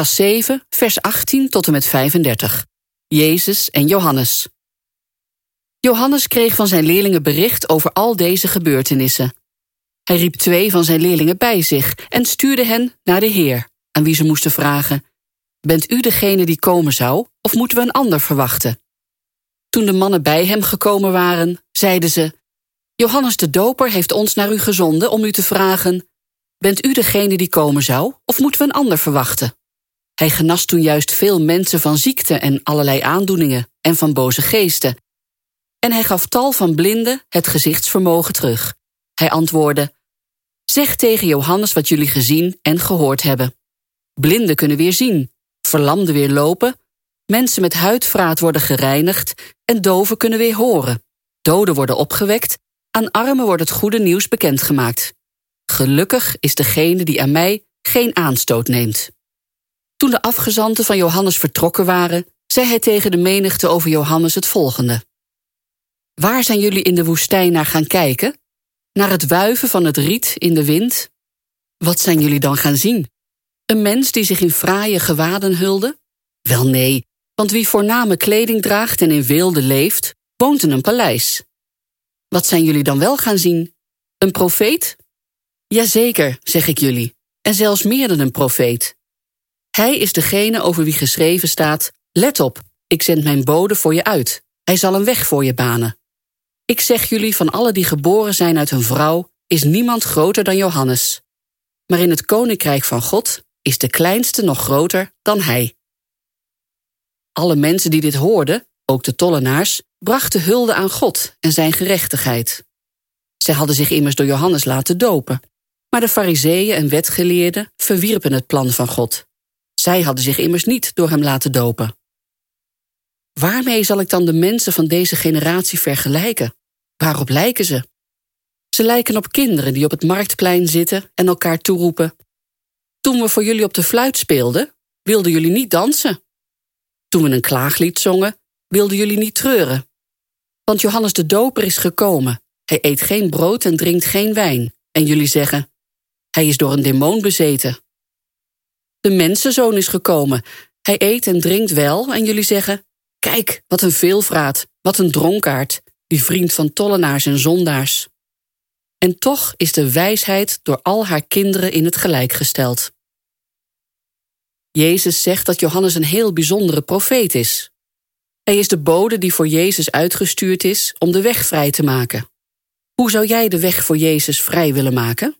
Lucas 7, vers 18 tot en met 35. Jezus en Johannes. Johannes kreeg van zijn leerlingen bericht over al deze gebeurtenissen. Hij riep 2 van zijn leerlingen bij zich en stuurde hen naar de Heer, aan wie ze moesten vragen: bent u degene die komen zou, of moeten we een ander verwachten? Toen de mannen bij hem gekomen waren, zeiden ze: Johannes de Doper heeft ons naar u gezonden om u te vragen: bent u degene die komen zou, of moeten we een ander verwachten? Hij genas toen juist veel mensen van ziekte en allerlei aandoeningen en van boze geesten. En hij gaf tal van blinden het gezichtsvermogen terug. Hij antwoordde: zeg tegen Johannes wat jullie gezien en gehoord hebben. Blinden kunnen weer zien, verlamden weer lopen, mensen met huidvraat worden gereinigd en doven kunnen weer horen. Doden worden opgewekt, aan armen wordt het goede nieuws bekendgemaakt. Gelukkig is degene die aan mij geen aanstoot neemt. Toen de afgezanten van Johannes vertrokken waren, zei hij tegen de menigte over Johannes het volgende: waar zijn jullie in de woestijn naar gaan kijken? Naar het wuiven van het riet in de wind? Wat zijn jullie dan gaan zien? Een mens die zich in fraaie gewaden hulde? Wel nee, want wie voorname kleding draagt en in weelde leeft, woont in een paleis. Wat zijn jullie dan wel gaan zien? Een profeet? Jazeker, zeg ik jullie, en zelfs meer dan een profeet. Hij is degene over wie geschreven staat: let op, ik zend mijn bode voor je uit. Hij zal een weg voor je banen. Ik zeg jullie, van alle die geboren zijn uit een vrouw, is niemand groter dan Johannes. Maar in het koninkrijk van God is de kleinste nog groter dan hij. Alle mensen die dit hoorden, ook de tollenaars, brachten hulde aan God en zijn gerechtigheid. Zij hadden zich immers door Johannes laten dopen. Maar de fariseeën en wetgeleerden verwierpen het plan van God. Zij hadden zich immers niet door hem laten dopen. Waarmee zal ik dan de mensen van deze generatie vergelijken? Waarop lijken ze? Ze lijken op kinderen die op het marktplein zitten en elkaar toeroepen: toen we voor jullie op de fluit speelden, wilden jullie niet dansen. Toen we een klaaglied zongen, wilden jullie niet treuren. Want Johannes de Doper is gekomen. Hij eet geen brood en drinkt geen wijn. En jullie zeggen: hij is door een demon bezeten. De mensenzoon is gekomen. Hij eet en drinkt wel. En jullie zeggen: kijk, wat een veelvraat, wat een dronkaard, die vriend van tollenaars en zondaars. En toch is de wijsheid door al haar kinderen in het gelijk gesteld. Jezus zegt dat Johannes een heel bijzondere profeet is. Hij is de bode die voor Jezus uitgestuurd is om de weg vrij te maken. Hoe zou jij de weg voor Jezus vrij willen maken?